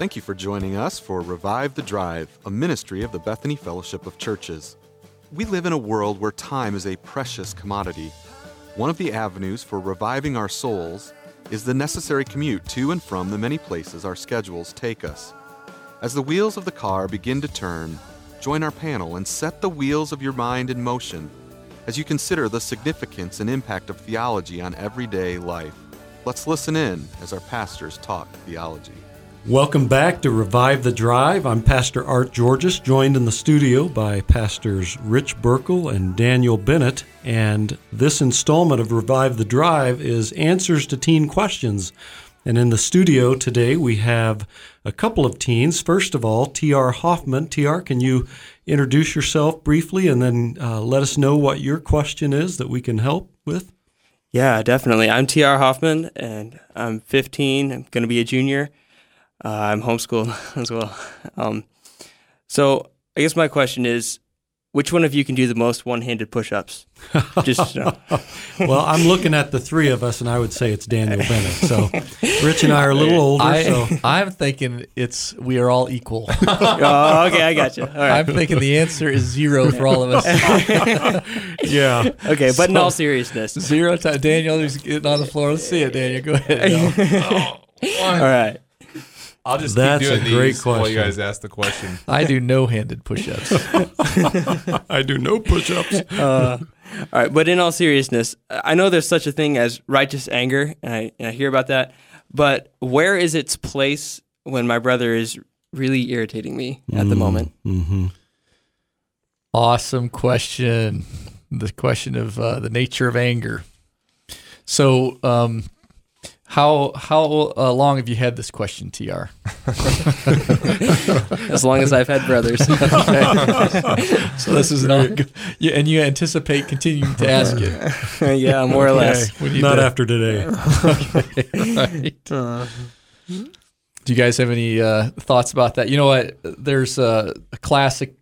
Thank you for joining us for Revive the Drive, a ministry of the Bethany Fellowship of Churches. We live in a world where time is a precious commodity. One of the avenues for reviving our souls is the necessary commute to and from the many places our schedules take us. As the wheels of the car begin to turn, join our panel and set the wheels of your mind in motion as you consider the significance and impact of theology on everyday life. Let's listen in as our pastors talk theology. Welcome back to Revive the Drive. I'm Pastor Art Georges, joined in the studio by Pastors Rich Burkle and Daniel Bennett. And this installment of Revive the Drive is Answers to Teen Questions. And in the studio today, we have a couple of teens. First of all, TR Hoffman. TR, can you introduce yourself briefly and then let us know what your question is that we can help with? Yeah, definitely. I'm TR Hoffman, and I'm 15. I'm going to be a junior. I'm homeschooled as well. So I guess my question is, which one of you can do the most one-handed push-ups? Just you know. Well, I'm looking at the three of us, and I would say it's Daniel Bennett. So Rich and I are a little older. I'm thinking we are all equal. Oh, okay, I got you. All right. I'm thinking the answer is zero for all of us. Yeah. Okay, but in all seriousness. Zero time. Daniel is getting on the floor. Let's see it, Daniel. Go ahead. All right. I'll just That's keep doing a great these question. While you guys ask the question. I do no-handed push-ups. I do no push-ups. All right, but in all seriousness, I know there's such a thing as righteous anger, and I hear about that, but where is its place when my brother is really irritating me at the moment? Mm-hmm. Awesome question. The question of the nature of anger. So, How long have you had this question, TR? As long as I've had brothers. Okay. So this is not, and you anticipate continuing to ask it. Yeah, more or less. Not after today. Okay, right. Do you guys have any thoughts about that? You know what? There's a classic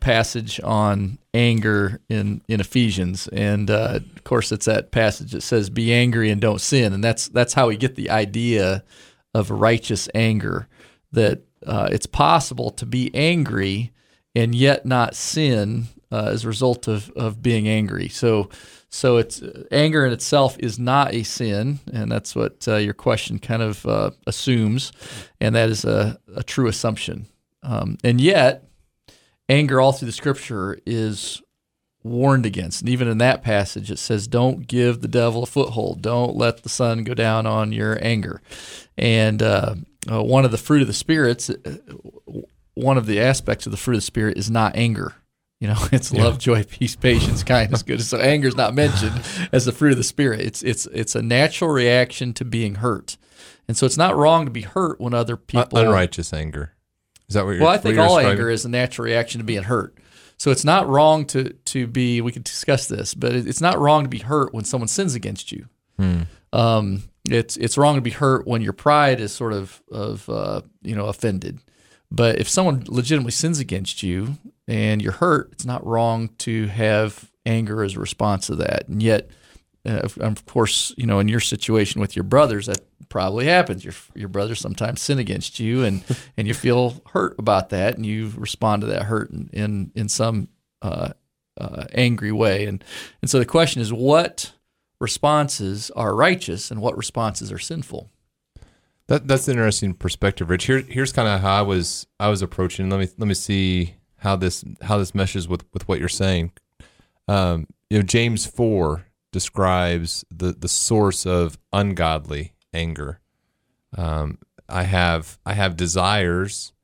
passage on anger in Ephesians, and of course it's that passage that says, "Be angry and don't sin," and that's how we get the idea of righteous anger, that it's possible to be angry and yet not sin as a result of being angry. So it's anger in itself is not a sin, and that's what your question kind of assumes, and that is a true assumption, and yet anger all through the Scripture is warned against. And even in that passage, it says, don't give the devil a foothold. Don't let the sun go down on your anger. And one of the fruit of the Spirit, one of the aspects of the fruit of the Spirit is not anger. You know, it's love, joy, peace, patience, kindness, goodness. So anger is not mentioned as the fruit of the Spirit. It's a natural reaction to being hurt. And so it's not wrong to be hurt when other people... Unrighteous anger. Is that what you're, well, I think all anger is a natural reaction to being hurt. So it's not wrong to be, we could discuss this, but it's not wrong to be hurt when someone sins against you. Hmm. It's wrong to be hurt when your pride is sort of offended. But if someone legitimately sins against you and you're hurt, it's not wrong to have anger as a response to that. And yet, of course, you know, in your situation with your brothers, that probably happens. Your brothers sometimes sin against you, and you feel hurt about that, and you respond to that hurt in some angry way. And so the question is, what responses are righteous, and what responses are sinful? That's an interesting perspective, Rich. Here's kind of how I was approaching. Let me see how this meshes with what you're saying. James 4. Describes the source of ungodly anger. I have desires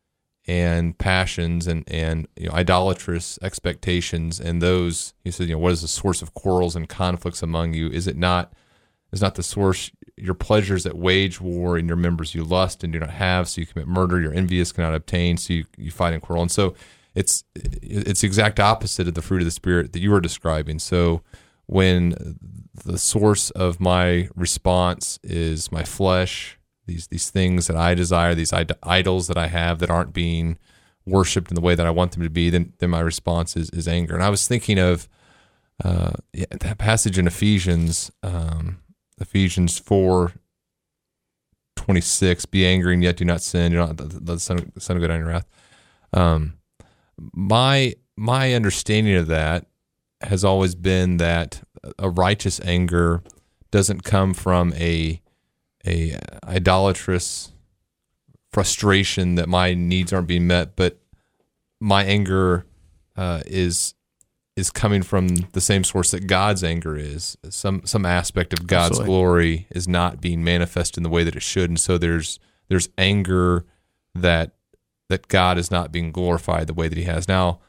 and passions and idolatrous expectations, and those, he said, what is the source of quarrels and conflicts among you? Is not the source your pleasures that wage war in your members? You lust and do not have, so you commit murder. You're envious, cannot obtain, so you fight and quarrel. And so it's the exact opposite of the fruit of the Spirit that you were describing. So when the source of my response is my flesh, these things that I desire, these idols that I have that aren't being worshipped in the way that I want them to be, then my response is anger. And I was thinking of that passage in Ephesians 4, 26, be angry and yet do not sin. Do not let the sun go down in your wrath. My understanding of that has always been that a righteous anger doesn't come from a idolatrous frustration that my needs aren't being met, but my anger is coming from the same source that God's anger is. Some aspect of God's Absolutely. Glory is not being manifested in the way that it should, and so there's anger that God is not being glorified the way that He has. Now,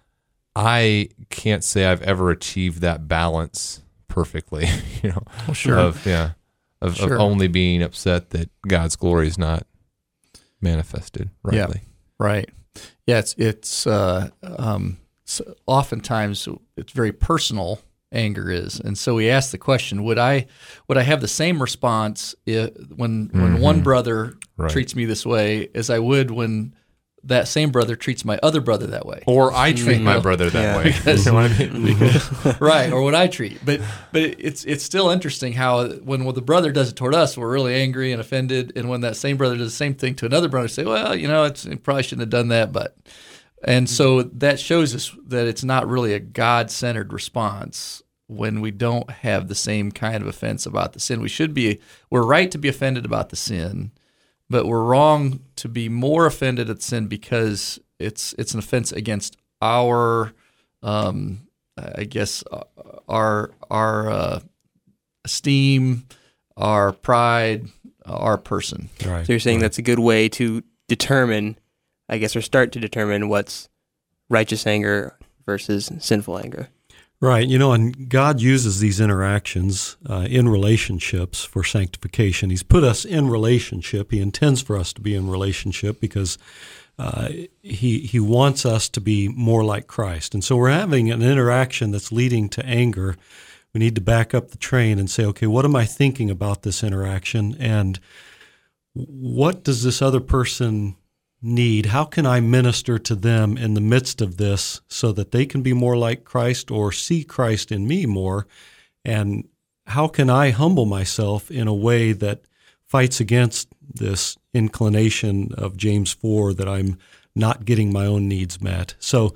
I can't say I've ever achieved that balance perfectly. You know, well, sure. Of only being upset that God's glory is not manifested rightly. Yeah, right. Yeah, it's oftentimes it's very personal, anger is. And so we ask the question, would I have the same response when one brother right. treats me this way as I would when that same brother treats my other brother that way? Or I treat my brother that way. Because, you know what I mean? Because, right, or what I treat. But it's still interesting how when the brother does it toward us, we're really angry and offended, and when that same brother does the same thing to another brother, we say, well, you know, it probably shouldn't have done that, but... And so that shows us that it's not really a God-centered response when we don't have the same kind of offense about the sin. We're right to be offended about the sin, but we're wrong to be more offended at sin because it's an offense against our, our esteem, our pride, our person. Right. So you're saying that's a good way to determine, I guess, or start to determine what's righteous anger versus sinful anger. Right. You know, and God uses these interactions in relationships for sanctification. He's put us in relationship. He intends for us to be in relationship because he wants us to be more like Christ. And so we're having an interaction that's leading to anger. We need to back up the train and say, okay, what am I thinking about this interaction? And what does this other person need? How can I minister to them in the midst of this so that they can be more like Christ or see Christ in me more? And how can I humble myself in a way that fights against this inclination of James 4 that I'm not getting my own needs met? So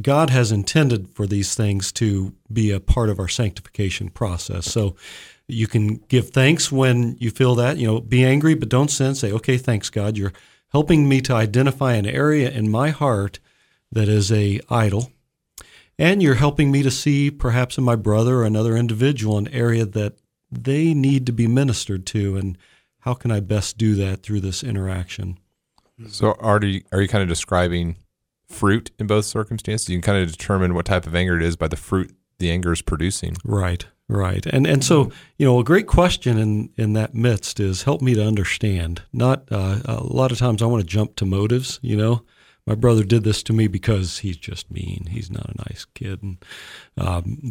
God has intended for these things to be a part of our sanctification process. So you can give thanks when you feel that, you know, be angry, but don't sin. Say, okay, thanks, God, you're helping me to identify an area in my heart that is an idol, and you're helping me to see perhaps in my brother or another individual an area that they need to be ministered to, and how can I best do that through this interaction? So are you kind of describing fruit in both circumstances? You can kind of determine what type of anger it is by the fruit the anger is producing. Right, right. And so, you know, a great question in that midst is, help me to understand. Not a lot of times I want to jump to motives, you know. My brother did this to me because he's just mean. He's not a nice kid. And,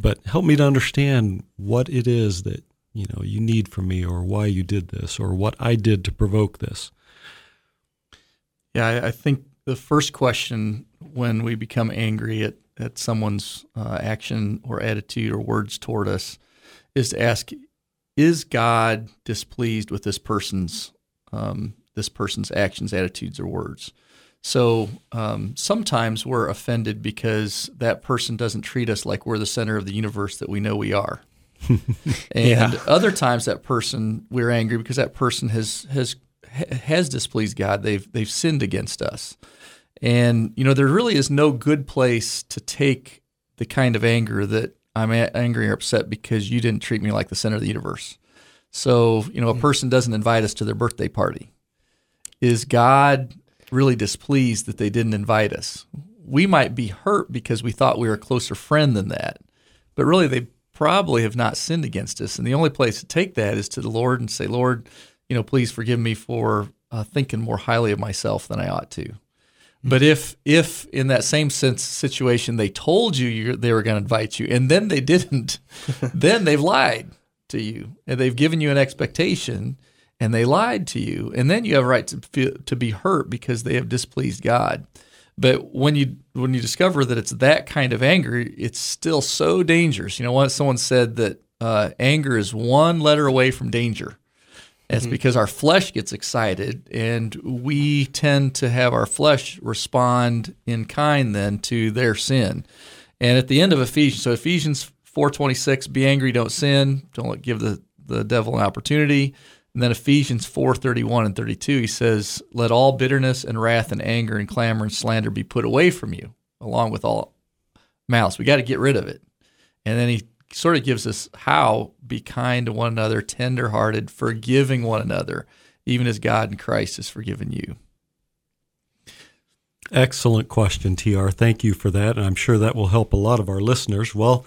but help me to understand what it is that, you know, you need from me, or why you did this, or what I did to provoke this. Yeah, I think the first question when we become angry at someone's action or attitude or words toward us is to ask, is God displeased with this person's actions, attitudes, or words? So sometimes we're offended because that person doesn't treat us like we're the center of the universe that we know we are. And other times we're angry because that person has displeased God. They've sinned against us. And, you know, there really is no good place to take the kind of anger that I'm angry or upset because you didn't treat me like the center of the universe. So, you know, a person doesn't invite us to their birthday party. Is God really displeased that they didn't invite us? We might be hurt because we thought we were a closer friend than that, but really they probably have not sinned against us. And the only place to take that is to the Lord and say, Lord, you know, please forgive me for thinking more highly of myself than I ought to. But if in that same situation they told you they were going to invite you and then they didn't, then they've lied to you and they've given you an expectation and they lied to you, and then you have a right to be hurt because they have displeased God. But when you discover that it's that kind of anger, it's still so dangerous. You know, once someone said that anger is one letter away from danger. It's because our flesh gets excited, and we tend to have our flesh respond in kind then to their sin. And at the end of Ephesians, so Ephesians 4:26, be angry, don't sin, don't give the devil an opportunity. And then Ephesians 4:31 and 32, he says, let all bitterness and wrath and anger and clamor and slander be put away from you, along with all malice. We got to get rid of it. And then he sort of gives us how: be kind to one another, tenderhearted, forgiving one another, even as God in Christ has forgiven you. Excellent question, TR. Thank you for that. And I'm sure that will help a lot of our listeners. Well,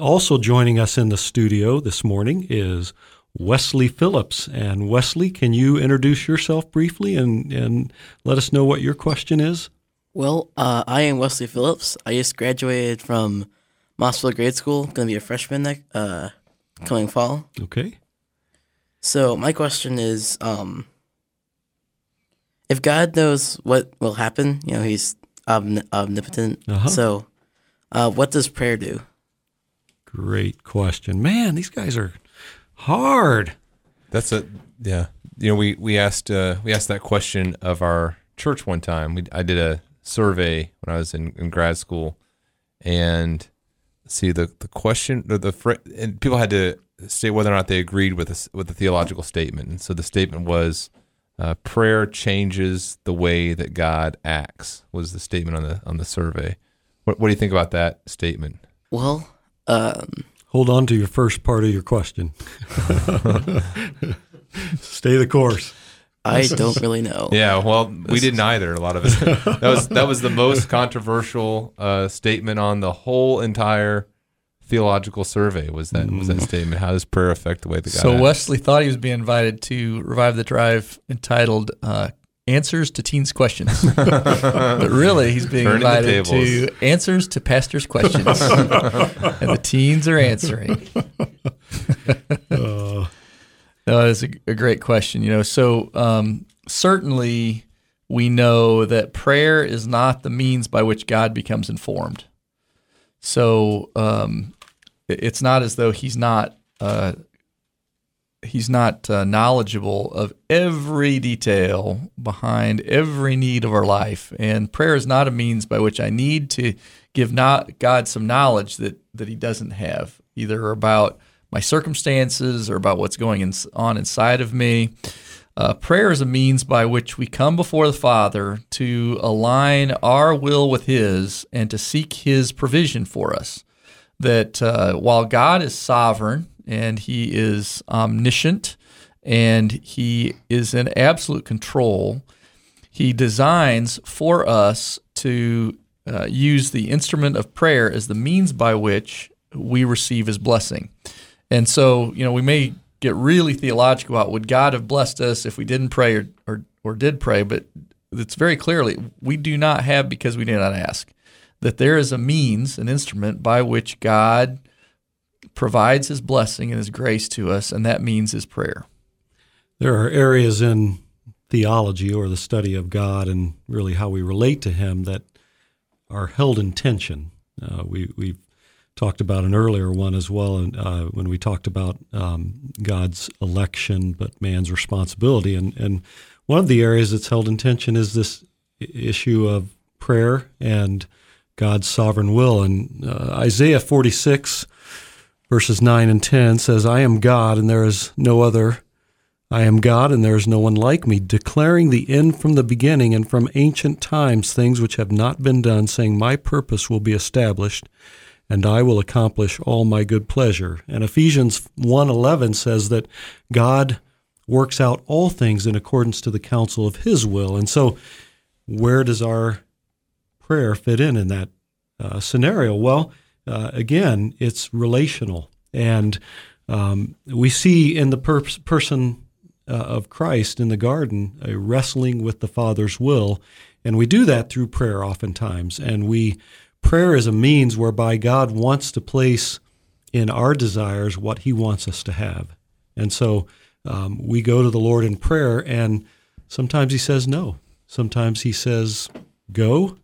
also joining us in the studio this morning is Wesley Phillips. And Wesley, can you introduce yourself briefly and let us know what your question is? Well, I am Wesley Phillips. I just graduated from Mossville Grade School, going to be a freshman coming fall. Okay. So my question is, if God knows what will happen, you know, he's omnipotent. Uh-huh. So what does prayer do? Great question. Man, these guys are hard. Yeah. You know, we asked that question of our church one time. I did a survey when I was in grad school, and see the question, or and people had to say whether or not they agreed with the theological statement. And so the statement was, "Prayer changes the way that God acts." Was the statement on the survey? What do you think about that statement? Well, hold on to your first part of your question. Stay the course. I don't really know. Yeah, well, we didn't either, a lot of us. That was the most controversial statement on the whole entire theological survey, was that statement. How does prayer affect the way that God acts? So Wesley thought he was being invited to Revive the Drive, entitled Answers to Teens' Questions. But really, he's being invited to Answers to Pastors' Questions. And the teens are answering. No, that's a great question. You know, so certainly we know that prayer is not the means by which God becomes informed. So it's not as though he's not knowledgeable of every detail behind every need of our life. And prayer is not a means by which I need to give God some knowledge that he doesn't have, either about my circumstances or about what's going on inside of me. Prayer is a means by which we come before the Father to align our will with His and to seek His provision for us. That while God is sovereign and He is omniscient and He is in absolute control, He designs for us to use the instrument of prayer as the means by which we receive His blessing. And so, you know, we may get really theological about would God have blessed us if we didn't pray or did pray, but it's very clearly we do not have because we did not ask, that there is a means, an instrument by which God provides His blessing and His grace to us, and that means His prayer. There are areas in theology or the study of God and really how we relate to Him that are held in tension. We've talked about an earlier one as well, and when we talked about God's election but man's responsibility. And one of the areas that's held in tension is this issue of prayer and God's sovereign will. And Isaiah 46, verses 9 and 10 says, "I am God, and there is no other. I am God, and there is no one like me, declaring the end from the beginning and from ancient times things which have not been done, saying, my purpose will be established, and I will accomplish all my good pleasure." And Ephesians 1:11 says that God works out all things in accordance to the counsel of His will. And so where does our prayer fit in that scenario? Well, again, it's relational. And we see in the person of Christ in the garden a wrestling with the Father's will, and we do that through prayer oftentimes, and prayer is a means whereby God wants to place in our desires what He wants us to have. And so we go to the Lord in prayer, and sometimes He says no. Sometimes He says go.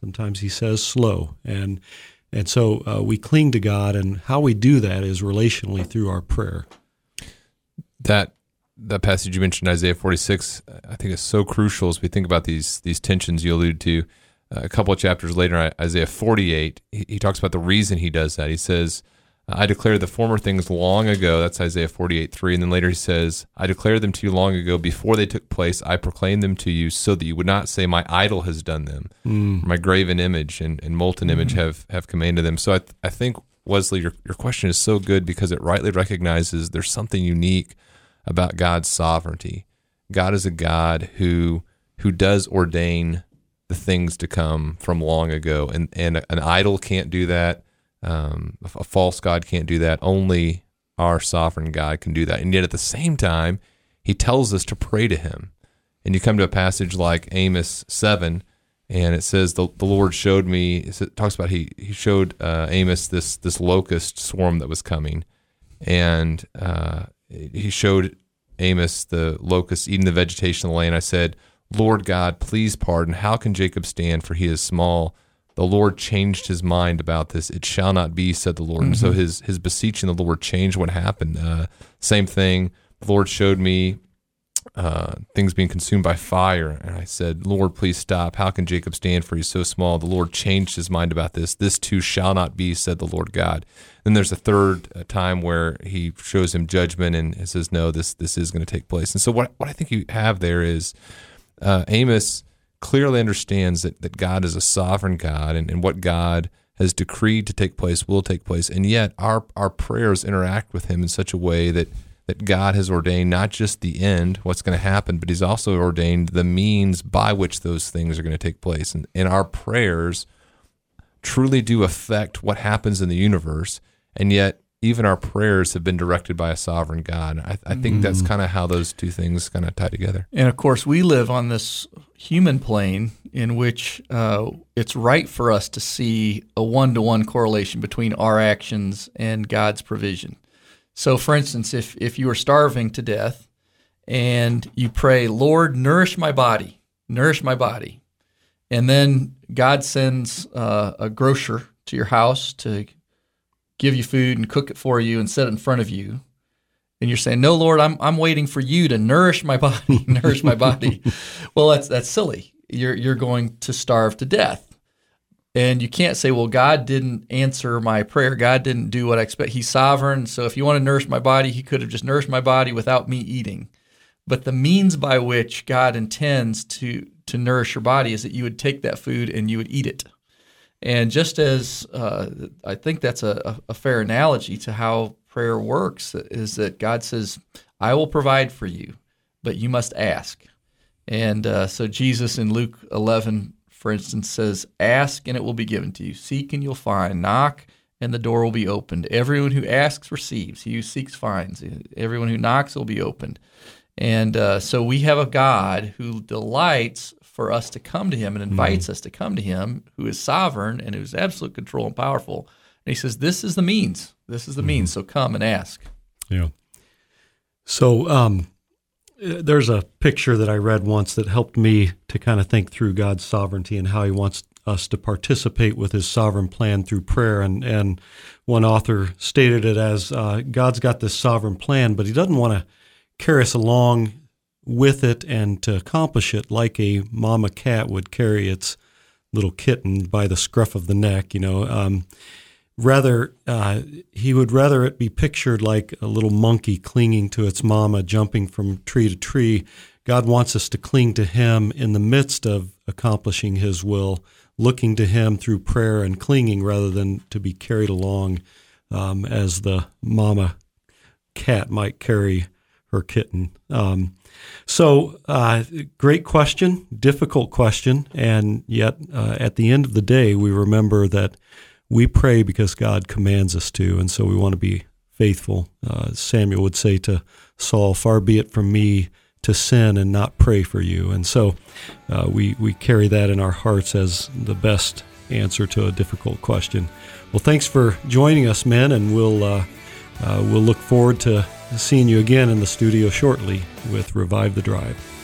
Sometimes He says slow. And so we cling to God, and how we do that is relationally through our prayer. That that passage you mentioned, Isaiah 46, I think is so crucial as we think about these tensions you allude to. A couple of chapters later, Isaiah 48, he talks about the reason he does that. He says, I declared the former things long ago. That's Isaiah 48:3. And then later he says, I declared them to you long ago. Before they took place, I proclaimed them to you so that you would not say, my idol has done them. My graven image and molten image have commanded them. So I think, Wesley, your question is so good because it rightly recognizes there's something unique about God's sovereignty. God is a God who does ordain the things to come from long ago. And an idol can't do that. A false God can't do that. Only our sovereign God can do that. And yet at the same time, he tells us to pray to him. And you come to a passage like Amos 7, and it says, the Lord showed me, it talks about he showed Amos this locust swarm that was coming. And he showed Amos the locusts eating the vegetation of the land. I said, Lord God, please pardon. How can Jacob stand? For he is small. The Lord changed his mind about this. It shall not be, said the Lord. Mm-hmm. And so his beseeching the Lord changed what happened. Same thing. The Lord showed me things being consumed by fire. And I said, Lord, please stop. How can Jacob stand? For he's so small. The Lord changed his mind about this. This too shall not be, said the Lord God. Then there's a third time where he shows him judgment and says, no, this is going to take place. And so what I think you have there is Amos clearly understands that God is a sovereign God and what God has decreed to take place will take place. And yet our prayers interact with him in such a way that God has ordained not just the end, what's going to happen, but he's also ordained the means by which those things are going to take place. And our prayers truly do affect what happens in the universe. And yet even our prayers have been directed by a sovereign God. I think that's kind of how those two things kind of tie together. And of course, we live on this human plane in which it's right for us to see a one-to-one correlation between our actions and God's provision. So, for instance, if you are starving to death and you pray, Lord, nourish my body, and then God sends a grocer to your house to give you food and cook it for you and set it in front of you. And you're saying, no, Lord, I'm waiting for you to nourish my body, nourish my body. Well, that's silly. You're going to starve to death. And you can't say, well, God didn't answer my prayer. God didn't do what I expect. He's sovereign. So if you want to nourish my body, he could have just nourished my body without me eating. But the means by which God intends to nourish your body is that you would take that food and you would eat it. And just as I think that's a fair analogy to how prayer works, is that God says, I will provide for you, but you must ask. And so Jesus in Luke 11, for instance, says, ask and it will be given to you. Seek and you'll find. Knock and the door will be opened. Everyone who asks receives. He who seeks finds. Everyone who knocks will be opened. And so we have a God who delights for us to come to him and invites us to come to him, who is sovereign and who's absolute control and powerful. And he says, this is the means. This is the means, so come and ask. Yeah. So there's a picture that I read once that helped me to kind of think through God's sovereignty and how he wants us to participate with his sovereign plan through prayer. And one author stated it as, God's got this sovereign plan, but he doesn't want to carry us along with it and to accomplish it like a mama cat would carry its little kitten by the scruff of the neck, you know. He would rather it be pictured like a little monkey clinging to its mama, jumping from tree to tree. God wants us to cling to him in the midst of accomplishing his will, looking to him through prayer and clinging rather than to be carried along as the mama cat might carry her kitten. So great question, difficult question, and yet at the end of the day, we remember that we pray because God commands us to, and so we want to be faithful. Samuel would say to Saul, far be it from me to sin and not pray for you. And so we carry that in our hearts as the best answer to a difficult question. Well, thanks for joining us, men, and we'll look forward to seeing you again in the studio shortly with Revive the Drive.